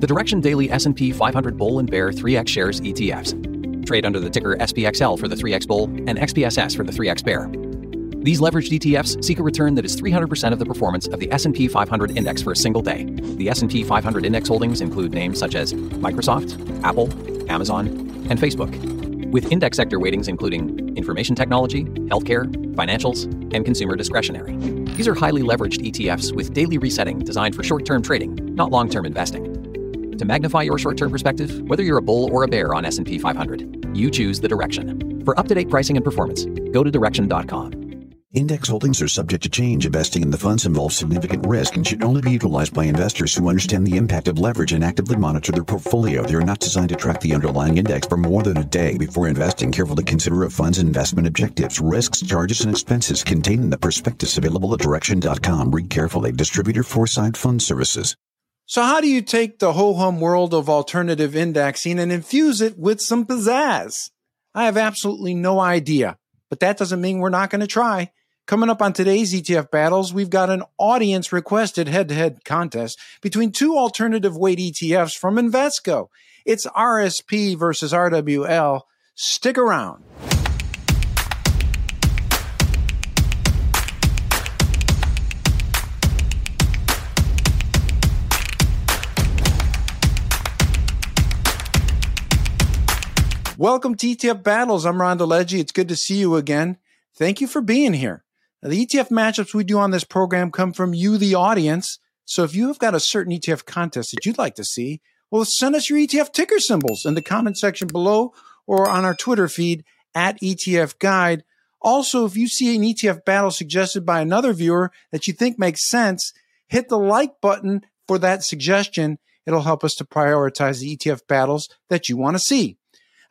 the Direction Daily S&P 500 Bull and Bear 3X Shares ETFs. Trade under the ticker SPXL for the 3X Bull and XPSS for the 3X Bear. These leveraged ETFs seek a return that is 300% of the performance of the S&P 500 index for a single day. The S&P 500 index holdings include names such as Microsoft, Apple, Amazon, and Facebook, with index sector weightings including information technology, healthcare, financials, and consumer discretionary. These are highly leveraged ETFs with daily resetting designed for short-term trading, not long-term investing. To magnify your short-term perspective, whether you're a bull or a bear on S&P 500, you choose the Direction. For up-to-date pricing and performance, go to direction.com. Index holdings are subject to change. Investing in the funds involves significant risk and should only be utilized by investors who understand the impact of leverage and actively monitor their portfolio. They are not designed to track the underlying index for more than a day. Before investing, carefully consider a fund's investment objectives, risks, charges, and expenses contained in the prospectus available at direction.com. Read carefully. Distributor Foresight Fund Services. So how do you take the ho-hum world of alternative indexing and infuse it with some pizzazz? I have absolutely no idea, but that doesn't mean we're not going to try. Coming up on today's ETF Battles, we've got an audience-requested head-to-head contest between two alternative-weight ETFs from Invesco. It's RSP versus RWL. Stick around. Welcome to ETF Battles. I'm Ron DeLegge. It's good to see you again. Thank you for being here. Now, the ETF matchups we do on this program come from you, the audience. So if you have got a certain ETF contest that you'd like to see, well, send us your ETF ticker symbols in the comment section below or on our Twitter feed at ETFguide. Also, if you see an ETF battle suggested by another viewer that you think makes sense, hit the like button for that suggestion. It'll help us to prioritize the ETF battles that you want to see.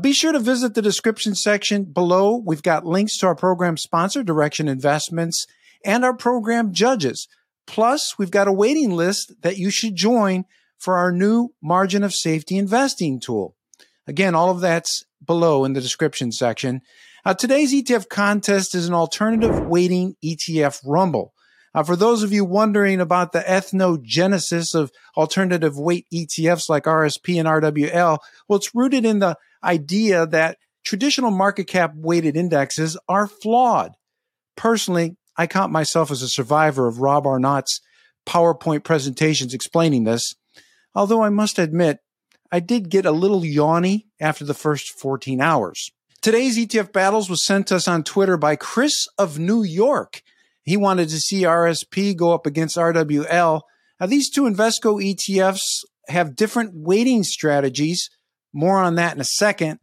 Be sure to visit the description section below. We've got links to our program sponsor, Direction Investments, and our program judges. Plus, we've got a waiting list that you should join for our new margin of safety investing tool. Again, all of that's below in the description section. Today's ETF contest is an alternative weighting ETF rumble. For those of you wondering about the ethnogenesis of alternative weight ETFs like RSP and RWL, well, it's rooted in the idea that traditional market cap weighted indexes are flawed. Personally, I count myself as a survivor of Rob Arnott's PowerPoint presentations explaining this, although I must admit, I did get a little yawny after the first 14 hours. Today's ETF Battles was sent to us on Twitter by Chris of New York. He wanted to see RSP go up against RWL. Now, these two Invesco ETFs have different weighting strategies. More on that in a second.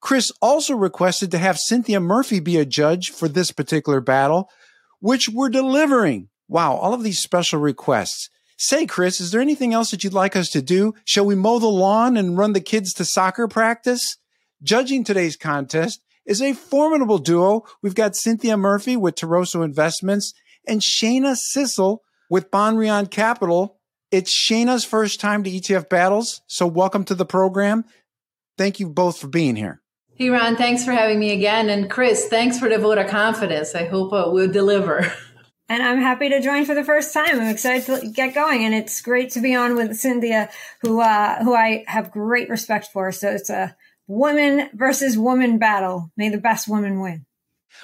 Chris also requested to have Cynthia Murphy be a judge for this particular battle, which we're delivering. Wow, all of these special requests. Say, Chris, is there anything else that you'd like us to do? Shall we mow the lawn and run the kids to soccer practice? Judging today's contest is a formidable duo. We've got Cynthia Murphy with Taroso Investments and Shana Sissel with Bonrion Capital. It's Shana's first time to ETF Battles, so welcome to the program. Thank you both for being here. Hey, Ron, thanks for having me again. And Chris, thanks for the vote of confidence. I hope we'll deliver. And I'm happy to join for the first time. I'm excited to get going. And it's great to be on with Cynthia, who I have great respect for. So it's a woman versus woman battle. May the best woman win.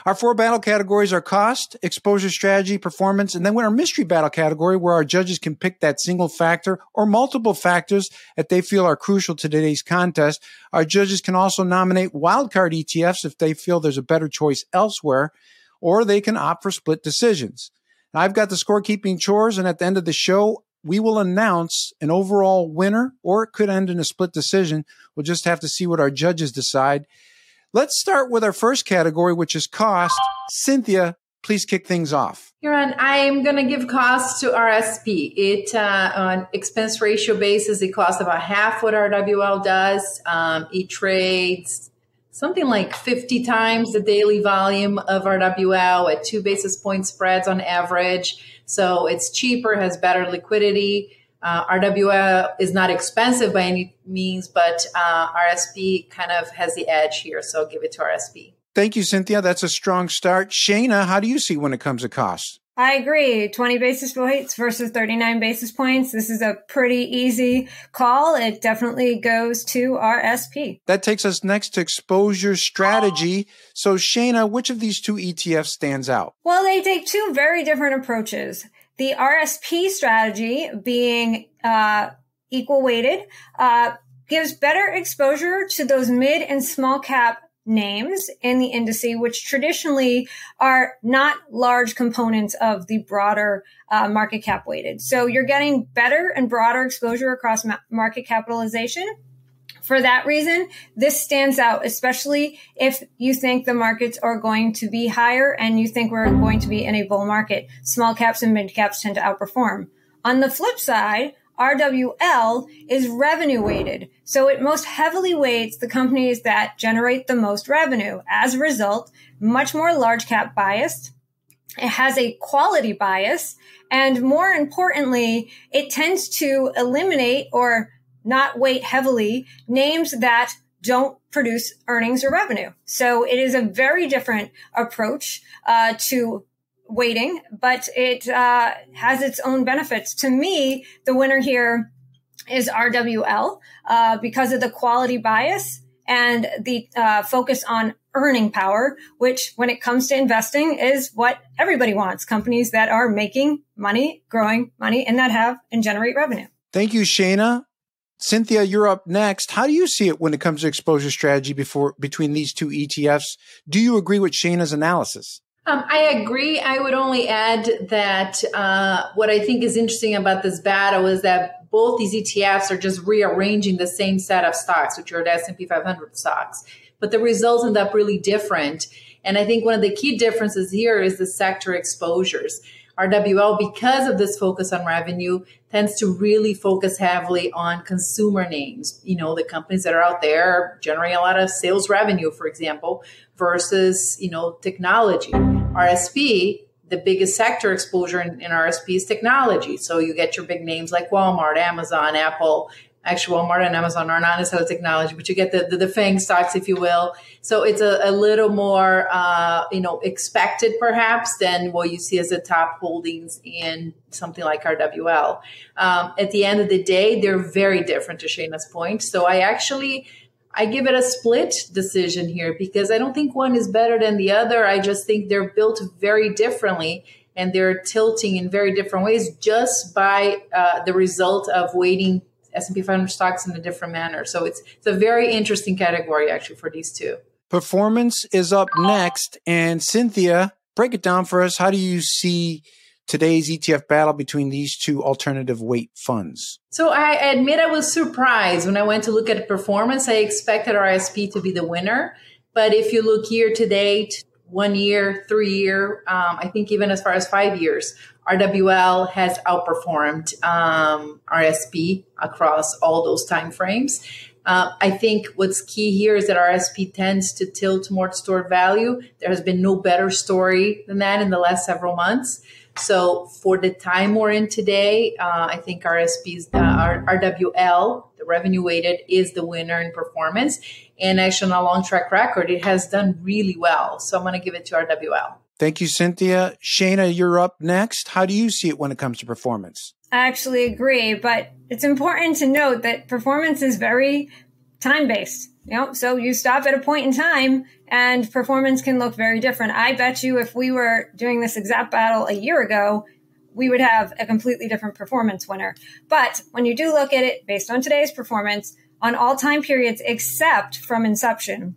Our four battle categories are cost, exposure strategy, performance, and then we're in our mystery battle category where our judges can pick that single factor or multiple factors that they feel are crucial to today's contest. Our judges can also nominate wildcard ETFs if they feel there's a better choice elsewhere, or they can opt for split decisions. Now, I've got the scorekeeping chores, and at the end of the show, we will announce an overall winner, or it could end in a split decision. We'll just have to see what our judges decide. Let's start with our first category, which is cost. Cynthia, please kick things off. Ron, I'm going to give cost to RSP. It, on expense ratio basis, it costs about half what RWL does. It trades something like 50 times the daily volume of RWL at 2 basis point spreads on average. So it's cheaper, has better liquidity. RWL is not expensive by any means, but RSP kind of has the edge here. So I'll give it to RSP. Thank you, Cynthia. That's a strong start. Shana, how do you see when it comes to cost? I agree. 20 basis points versus 39 basis points. This is a pretty easy call. It definitely goes to our SP. That takes us next to exposure strategy. So Shana, which of these two ETFs stands out? Well, they take two very different approaches. The RSP strategy being equal weighted gives better exposure to those mid and small cap names in the indice, which traditionally are not large components of the broader market cap weighted. So you're getting better and broader exposure across market capitalization. For that reason, this stands out, especially if you think the markets are going to be higher and you think we're going to be in a bull market. Small caps and mid caps tend to outperform. On the flip side, RWL is revenue weighted, so it most heavily weights the companies that generate the most revenue. As a result, much more large cap biased. It has a quality bias. And more importantly, it tends to eliminate or not weight heavily names that don't produce earnings or revenue. So it is a very different approach to weighting, but it has its own benefits. To me, the winner here is RWL because of the quality bias and the focus on earning power, which when it comes to investing is what everybody wants, companies that are making money, growing money, and that have and generate revenue. Thank you, Shana. Cynthia, you're up next. How do you see it when it comes to exposure strategy between these two ETFs? Do you agree with Shana's analysis? I agree. I would only add that what I think is interesting about this battle is that both these ETFs are just rearranging the same set of stocks, which are the S&P 500 stocks, but the results end up really different. And I think one of the key differences here is the sector exposures. RWL, because of this focus on revenue, tends to really focus heavily on consumer names, you know, the companies that are out there generating a lot of sales revenue, for example, versus, you know, technology. RSP, the biggest sector exposure in RSP is technology. So you get your big names like Walmart, Amazon, Apple. Actually, Walmart and Amazon are not necessarily technology, but you get the FANG stocks, if you will. So it's a little more, expected perhaps than what you see as the top holdings in something like RWL. At the end of the day, they're very different to Shana's point. So I give it a split decision here because I don't think one is better than the other. I just think they're built very differently. And they're tilting in very different ways just by the result of weighting S&P 500 stocks in a different manner. So it's a very interesting category, actually, for these two. Performance is up next. And Cynthia, break it down for us. How do you see today's ETF battle between these two alternative weight funds? So I admit I was surprised when I went to look at performance. I expected RSP to be the winner. But if you look year to date, 1 year, 3 year, I think even as far as 5 years, RWL has outperformed RSP across all those timeframes. I think what's key here is that RSP tends to tilt more toward value. There has been no better story than that in the last several months. So for the time we're in today, I think RWL, the revenue weighted, is the winner in performance. And actually on a long track record, it has done really well. So I'm going to give it to RWL. Thank you, Cynthia. Shana, you're up next. How do you see it when it comes to performance? I actually agree, but it's important to note that performance is very time-based. You know, so you stop at a point in time and performance can look very different. I bet you if we were doing this exact battle a year ago, we would have a completely different performance winner. But when you do look at it based on today's performance on all time periods, except from inception,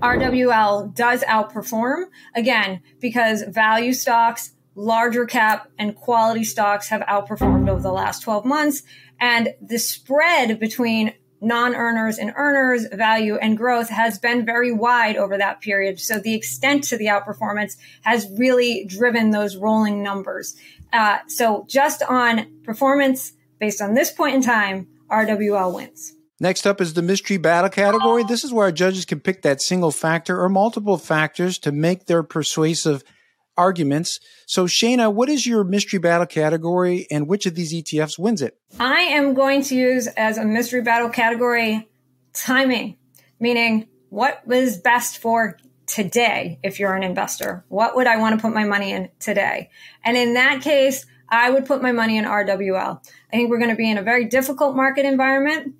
RWL does outperform again, because value stocks, larger cap and quality stocks have outperformed over the last 12 months. And the spread between non-earners and earners, value and growth has been very wide over that period. So the extent to the outperformance has really driven those rolling numbers. So just on performance, based on this point in time, RWL wins. Next up is the mystery battle category. This is where our judges can pick that single factor or multiple factors to make their persuasive arguments. So Shana, what is your mystery battle category and which of these ETFs wins it? I am going to use as a mystery battle category timing, meaning what was best for today if you're an investor? What would I want to put my money in today? And in that case, I would put my money in RWL. I think we're going to be in a very difficult market environment.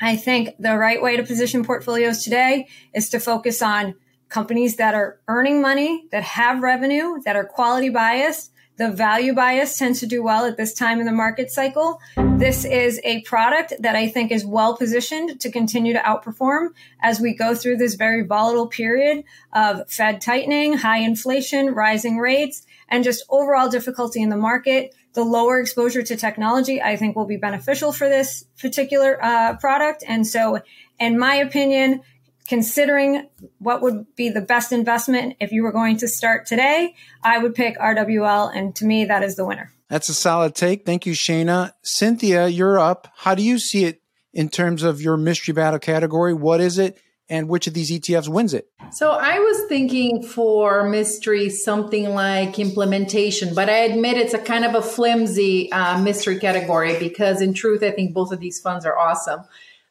I think the right way to position portfolios today is to focus on companies that are earning money, that have revenue, that are quality biased. The value bias tends to do well at this time in the market cycle. This is a product that I think is well positioned to continue to outperform as we go through this very volatile period of Fed tightening, high inflation, rising rates, and just overall difficulty in the market. The lower exposure to technology, I think, will be beneficial for this particular product. And so, in my opinion, considering what would be the best investment if you were going to start today, I would pick RWL. And to me, that is the winner. That's a solid take. Thank you, Shana. Cynthia, you're up. How do you see it in terms of your mystery battle category? What is it? And which of these ETFs wins it? So I was thinking for mystery, something like implementation, but I admit it's a kind of a flimsy mystery category because in truth, I think both of these funds are awesome.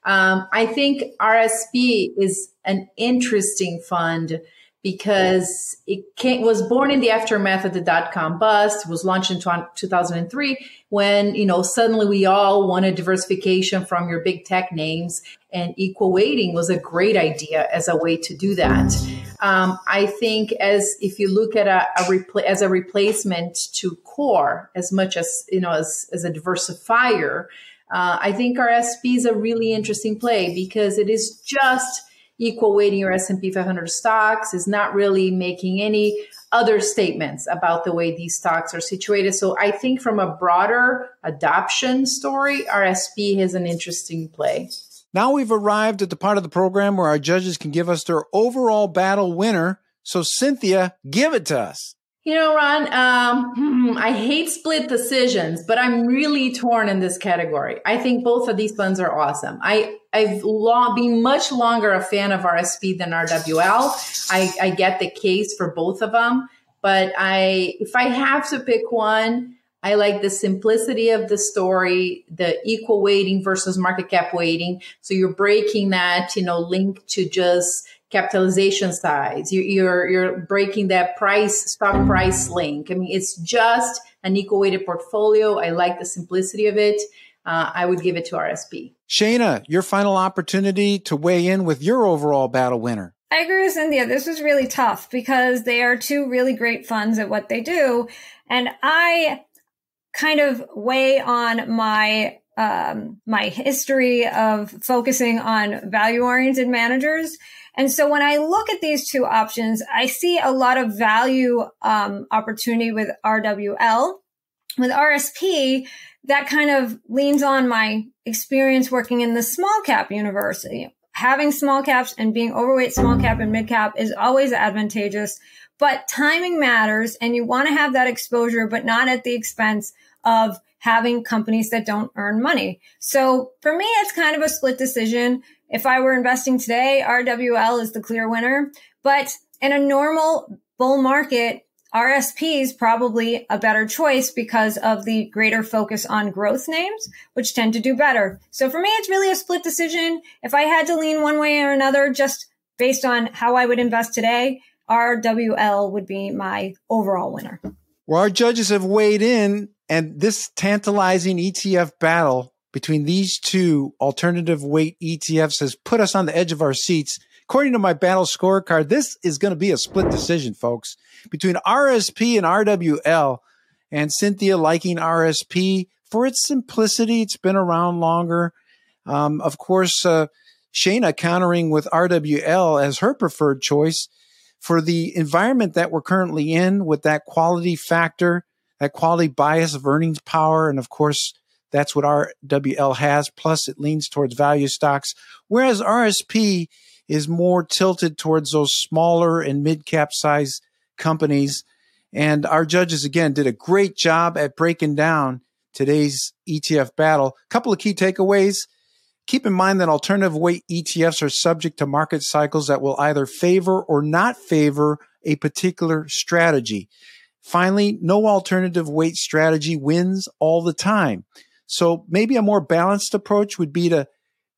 I think RSP is an interesting fund because it was born in the aftermath of the dot-com bust. It was launched in 2003 when, suddenly we all wanted diversification from your big tech names, and equal weighting was a great idea as a way to do that. I think if you look at a replacement to core as much as, as a diversifier, I think our SP is a really interesting play because it is just equal weighting your S&P 500 stocks. Is not really making any other statements about the way these stocks are situated. So I think from a broader adoption story, RSP has an interesting play. Now we've arrived at the part of the program where our judges can give us their overall battle winner. So Cynthia, give it to us. Ron, I hate split decisions, but I'm really torn in this category. I think both of these funds are awesome. I've been much longer a fan of RSP than RWL. I get the case for both of them, but if I have to pick one, I like the simplicity of the story, the equal weighting versus market cap weighting. So you're breaking that, link to just capitalization size. You're breaking that stock price link. It's just an equal weighted portfolio. I like the simplicity of it. I would give it to RSP. Shana, your final opportunity to weigh in with your overall battle winner. I agree with Cynthia. This was really tough because they are two really great funds at what they do. And I kind of weigh on my history of focusing on value-oriented managers. And so when I look at these two options, I see a lot of value opportunity with RWL. With RSP, that kind of leans on my experience working in the small cap universe. Having small caps and being overweight small cap and mid cap is always advantageous, but timing matters and you want to have that exposure, but not at the expense of having companies that don't earn money. So for me, it's kind of a split decision. If I were investing today, RWL is the clear winner. But in a normal bull market, RSP is probably a better choice because of the greater focus on growth names, which tend to do better. So for me, it's really a split decision. If I had to lean one way or another, just based on how I would invest today, RWL would be my overall winner. Well, our judges have weighed in, and this tantalizing ETF battle between these two alternative weight ETFs has put us on the edge of our seats. According to my battle scorecard, this is going to be a split decision, folks, between RSP and RWL, and Cynthia liking RSP for its simplicity. It's been around longer. Of course, Shana countering with RWL as her preferred choice for the environment that we're currently in with that quality factor, that quality bias of earnings power, and of course, that's what RWL has, plus it leans towards value stocks, whereas RSP is more tilted towards those smaller and mid-cap size companies. And our judges, again, did a great job at breaking down today's ETF battle. A couple of key takeaways. Keep in mind that alternative weight ETFs are subject to market cycles that will either favor or not favor a particular strategy. Finally, no alternative weight strategy wins all the time. So maybe a more balanced approach would be to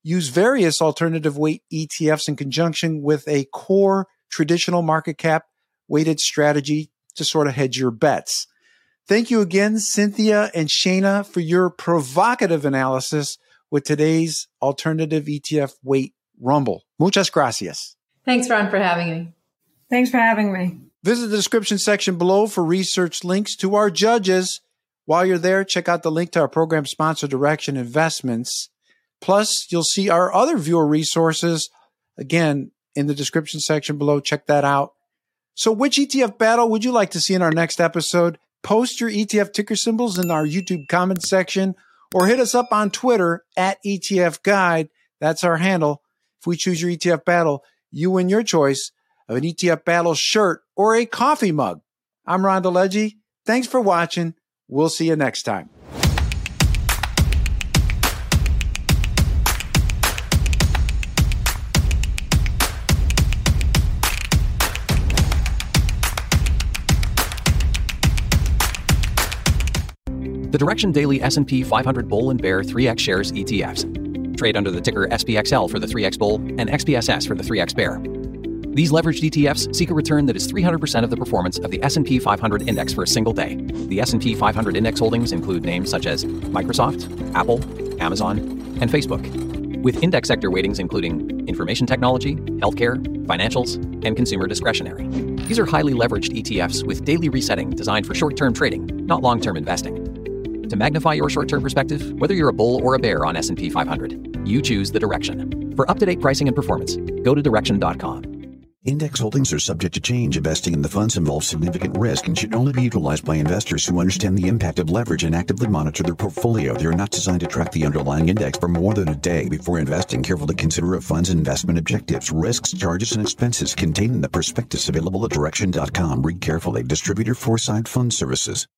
use various alternative weight ETFs in conjunction with a core traditional market cap weighted strategy to sort of hedge your bets. Thank you again, Cynthia and Shana, for your provocative analysis with today's alternative ETF weight rumble. Muchas gracias. Thanks, Ron, for having me. Thanks for having me. Visit the description section below for research links to our judges. While you're there, check out the link to our program sponsor, Direction Investments. Plus, you'll see our other viewer resources, again, in the description section below. Check that out. So which ETF battle would you like to see in our next episode? Post your ETF ticker symbols in our YouTube comment section or hit us up on Twitter at ETFguide. That's our handle. If we choose your ETF battle, you win your choice of an ETF battle shirt or a coffee mug. I'm Ron DeLegge. Thanks for watching. We'll see you next time. The Direction Daily S&P 500 Bull and Bear 3X Shares ETFs trade under the ticker SPXL for the 3X Bull and XPSS for the 3X Bear. These leveraged ETFs seek a return that is 300% of the performance of the S&P 500 index for a single day. The S&P 500 index holdings include names such as Microsoft, Apple, Amazon, and Facebook, with index sector weightings including information technology, healthcare, financials, and consumer discretionary. These are highly leveraged ETFs with daily resetting designed for short-term trading, not long-term investing. To magnify your short-term perspective, whether you're a bull or a bear on S&P 500, you choose the Direction. For up-to-date pricing and performance, go to direction.com. Index holdings are subject to change. Investing in the funds involves significant risk and should only be utilized by investors who understand the impact of leverage and actively monitor their portfolio. They are not designed to track the underlying index for more than a day. Before investing, carefully consider a fund's investment objectives, risks, charges, and expenses contained in the prospectus available at direction.com. Read carefully. Distributor Foresight Fund Services.